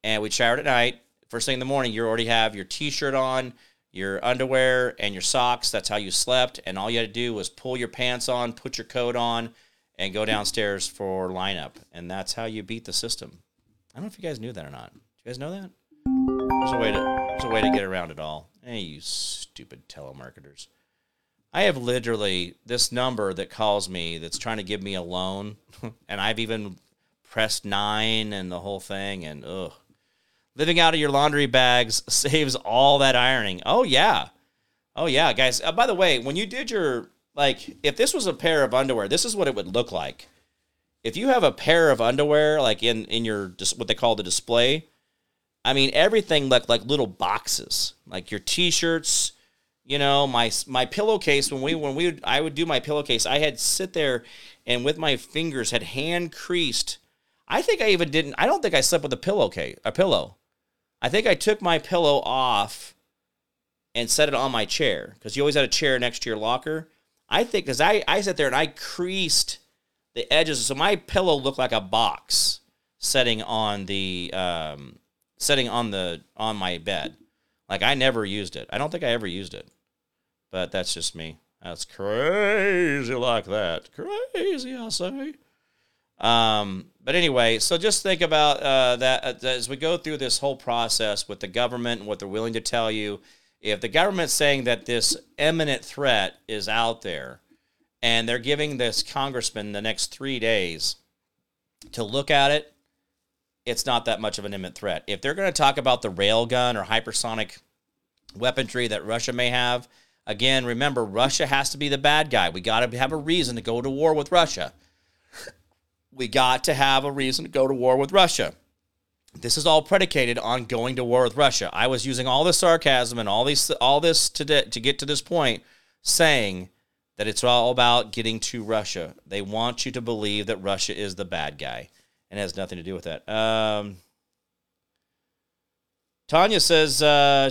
and we'd shower at night. First thing in the morning, you already have your T-shirt on, your underwear, and your socks. That's how you slept, and all you had to do was pull your pants on, put your coat on, and go downstairs for lineup, and that's how you beat the system. I don't know if you guys knew that or not. Do you guys know that? There's a way to get around it all. Hey, you stupid telemarketers. I have literally this number that calls me that's trying to give me a loan, and I've even pressed 9 and the whole thing, and ugh. Living out of your laundry bags saves all that ironing. Oh, yeah. Oh, yeah, guys. By the way, when you did if this was a pair of underwear, this is what it would look like. If you have a pair of underwear, like in your, what they call the display, I mean, everything looked like little boxes, like your T-shirts. You know, my pillowcase, I would do my pillowcase, I had sit there and with my fingers had hand creased. I don't think I slept with a pillow. I think I took my pillow off and set it on my chair, because you always had a chair next to your locker. I think because I sat there and I creased the edges, so my pillow looked like a box setting on my bed. Like, I never used it. I don't think I ever used it. But that's just me. That's crazy like that. Crazy, I say. But anyway, so just think about that as we go through this whole process with the government and what they're willing to tell you. If the government's saying that this imminent threat is out there, and they're giving this congressman the next 3 days to look at it, it's not that much of an imminent threat. If they're going to talk about the railgun or hypersonic weaponry that Russia may have, again, remember, Russia has to be the bad guy. We got to have a reason to go to war with Russia. This is all predicated on going to war with Russia. I was using all this sarcasm and all this to get to this point, saying that it's all about getting to Russia. They want you to believe that Russia is the bad guy. And it has nothing to do with that. Tanya says,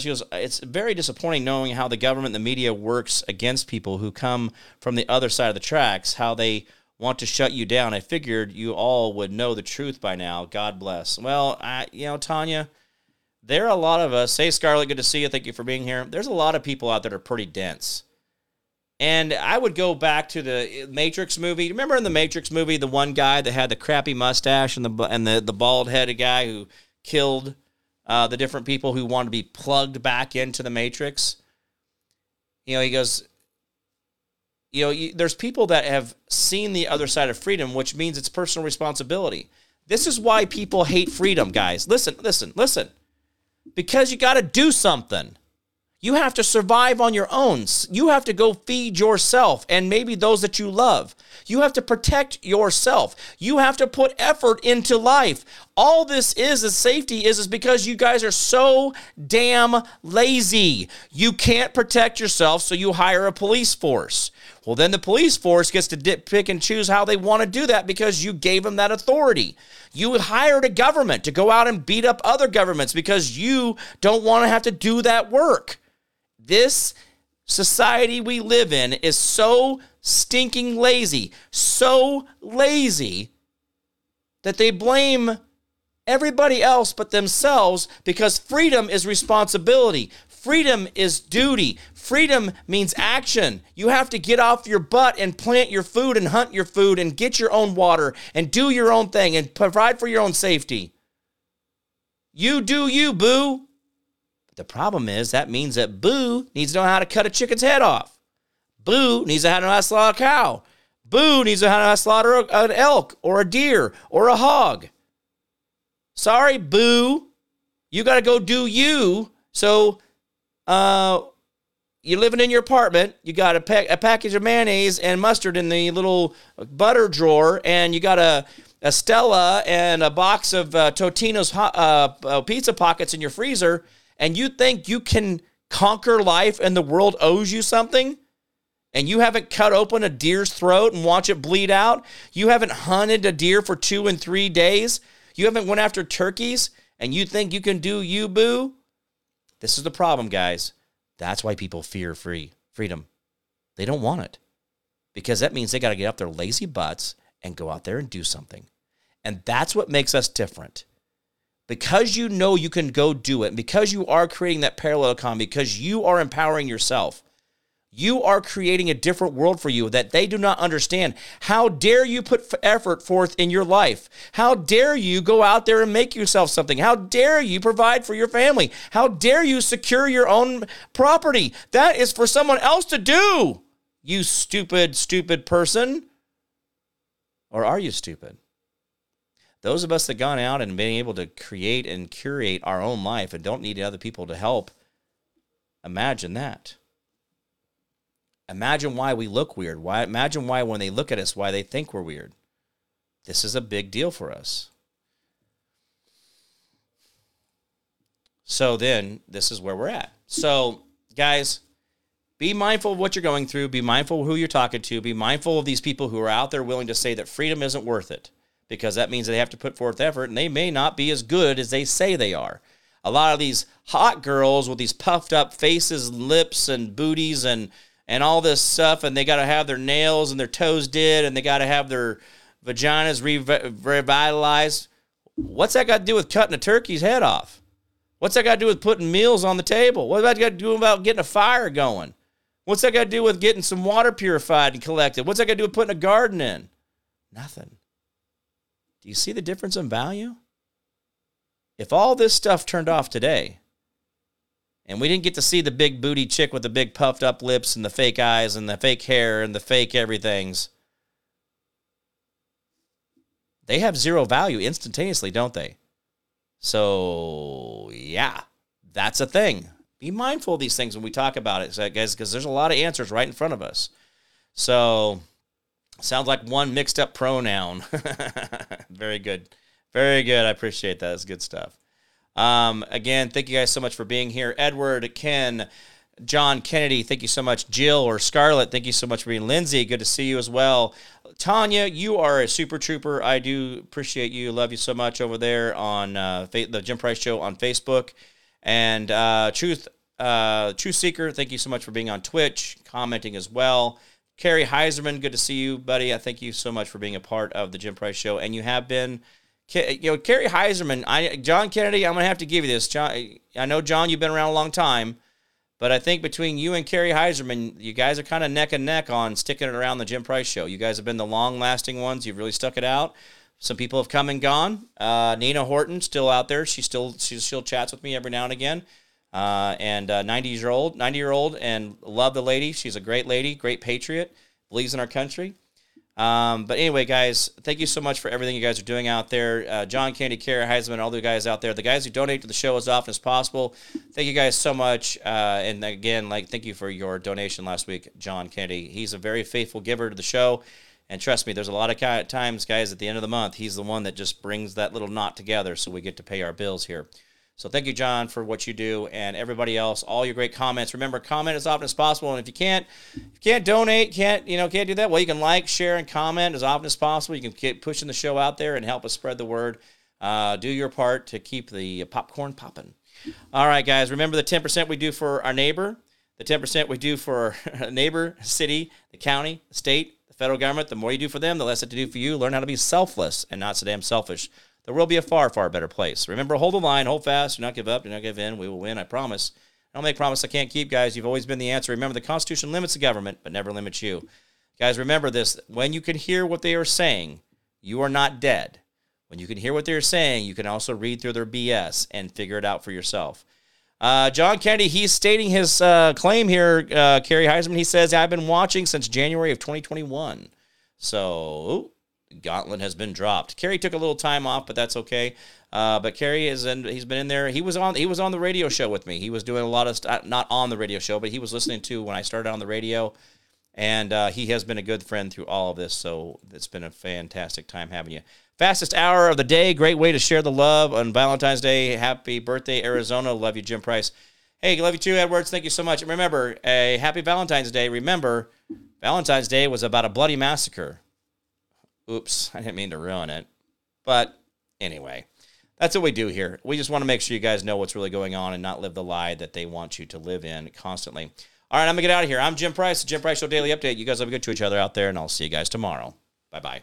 she goes, it's very disappointing knowing how the government, the media works against people who come from the other side of the tracks, how they want to shut you down. I figured you all would know the truth by now. God bless. Well, Tanya, there are a lot of us. Hey, Scarlett, good to see you. Thank you for being here. There's a lot of people out there that are pretty dense. And I would go back to the Matrix movie. Remember in the Matrix movie, the one guy that had the crappy mustache and the bald-headed guy who killed the different people who wanted to be plugged back into the Matrix? You know, he goes, you know, there's people that have seen the other side of freedom, which means it's personal responsibility. This is why people hate freedom, guys. Listen. Because you got to do something. You have to survive on your own. You have to go feed yourself and maybe those that you love. You have to protect yourself. You have to put effort into life. All this is safety is because you guys are so damn lazy. You can't protect yourself, so you hire a police force. Well, then the police force gets to pick and choose how they want to do that because you gave them that authority. You hired a government to go out and beat up other governments because you don't want to have to do that work. This society we live in is so stinking lazy, that they blame everybody else but themselves because freedom is responsibility. Freedom is duty. Freedom means action. You have to get off your butt and plant your food and hunt your food and get your own water and do your own thing and provide for your own safety. You do you, boo. The problem is that means that Boo needs to know how to cut a chicken's head off. Boo needs to know how to slaughter a cow. Boo needs to know how to slaughter an elk or a deer or a hog. Sorry, Boo. You got to go do you. So you're living in your apartment. You got a package of mayonnaise and mustard in the little butter drawer, and you got a Stella and a box of Totino's pizza pockets in your freezer. And you think you can conquer life and the world owes you something? And you haven't cut open a deer's throat and watch it bleed out? You haven't hunted a deer for 2 and 3 days? You haven't went after turkeys? And you think you can do you, boo? This is the problem, guys. That's why people fear freedom. They don't want it. Because that means they got to get up their lazy butts and go out there and do something. And that's what makes us different. Because you know you can go do it, and because you are creating that parallel economy, because you are empowering yourself, you are creating a different world for you that they do not understand. How dare you put effort forth in your life? How dare you go out there and make yourself something? How dare you provide for your family? How dare you secure your own property? That is for someone else to do, you stupid, stupid person. Or are you stupid? Those of us that gone out and been able to create and curate our own life and don't need other people to help, imagine that. Imagine why we look weird. Imagine why when they look at us, why they think we're weird. This is a big deal for us. So then, this is where we're at. So, guys, be mindful of what you're going through. Be mindful of who you're talking to. Be mindful of these people who are out there willing to say that freedom isn't worth it. Because that means they have to put forth effort, and they may not be as good as they say they are. A lot of these hot girls with these puffed up faces, lips, and booties, and all this stuff, and they got to have their nails and their toes did, and they got to have their vaginas revitalized. What's that got to do with cutting a turkey's head off? What's that got to do with putting meals on the table? What's that got to do about getting a fire going? What's that got to do with getting some water purified and collected? What's that got to do with putting a garden in? Nothing. Do you see the difference in value? If all this stuff turned off today, and we didn't get to see the big booty chick with the big puffed up lips and the fake eyes and the fake hair and the fake everythings, they have zero value instantaneously, don't they? So, yeah, that's a thing. Be mindful of these things when we talk about it, guys, because there's a lot of answers right in front of us. So, sounds like one mixed up pronoun. Very good. Very good. I appreciate that. That's good stuff. Again, thank you guys so much for being here. Edward, Ken, John Kennedy, thank you so much. Jill or Scarlett, thank you so much for being. Lindsay, good to see you as well. Tanya, you are a super trooper. I do appreciate you. Love you so much over there on The Jim Price Show on Facebook. And Truth Seeker, thank you so much for being on Twitch, commenting as well. Carrie Heiserman, good to see you, buddy. I thank you so much for being a part of The Jim Price Show. And you have been, Carrie Heiserman, John Kennedy, I'm going to have to give you this. John, I know, John, you've been around a long time, but I think between you and Carrie Heiserman, you guys are kind of neck and neck on sticking it around The Jim Price Show. You guys have been the long-lasting ones. You've really stuck it out. Some people have come and gone. Nina Horton, still out there. She still chats with me every now and again. And 90-year-old, and love the lady. She's a great lady, great patriot, believes in our country. But anyway, guys, thank you so much for everything you guys are doing out there. John, Candy, Kara, Heisman, all the guys out there, the guys who donate to the show as often as possible. Thank you guys so much. And again, thank you for your donation last week, John Candy. He's a very faithful giver to the show. And trust me, there's a lot of times, guys, at the end of the month, he's the one that just brings that little knot together so we get to pay our bills here. So thank you, John, for what you do, and everybody else, all your great comments. Remember, comment as often as possible. And if you can't donate, can't do that, well, you can like, share, and comment as often as possible. You can keep pushing the show out there and help us spread the word. Do your part to keep the popcorn popping. All right, guys, remember the 10% we do for our neighbor, the 10% we do for our neighbor, city, the county, the state, the federal government. The more you do for them, the less it to do for you. Learn how to be selfless and not so damn selfish. There will be a far, far better place. Remember, hold the line, hold fast, do not give up, do not give in. We will win, I promise. I don't make promises I can't keep, guys. You've always been the answer. Remember, the Constitution limits the government, but never limits you. Guys, remember this. When you can hear what they are saying, you are not dead. When you can hear what they are saying, you can also read through their BS and figure it out for yourself. John Kennedy, he's stating his claim here, Kerry Heisman. He says, I've been watching since January of 2021. So... Gauntlet has been dropped. Kerry took a little time off, but that's okay. But Kerry he's been in there. He was on the radio show with me. He was doing a lot of stuff, not on the radio show, but he was listening to when I started on the radio. And he has been a good friend through all of this. So it's been a fantastic time having you. Fastest hour of the day. Great way to share the love on Valentine's Day. Happy birthday, Arizona. Love you, Jim Price. Hey, love you too, Edwards. Thank you so much. And remember, a happy Valentine's Day. Remember, Valentine's Day was about a bloody massacre. Oops, I didn't mean to ruin it. But anyway, that's what we do here. We just want to make sure you guys know what's really going on and not live the lie that they want you to live in constantly. All right, I'm going to get out of here. I'm Jim Price, the Jim Price Show Daily Update. You guys have a good to each other out there, and I'll see you guys tomorrow. Bye-bye.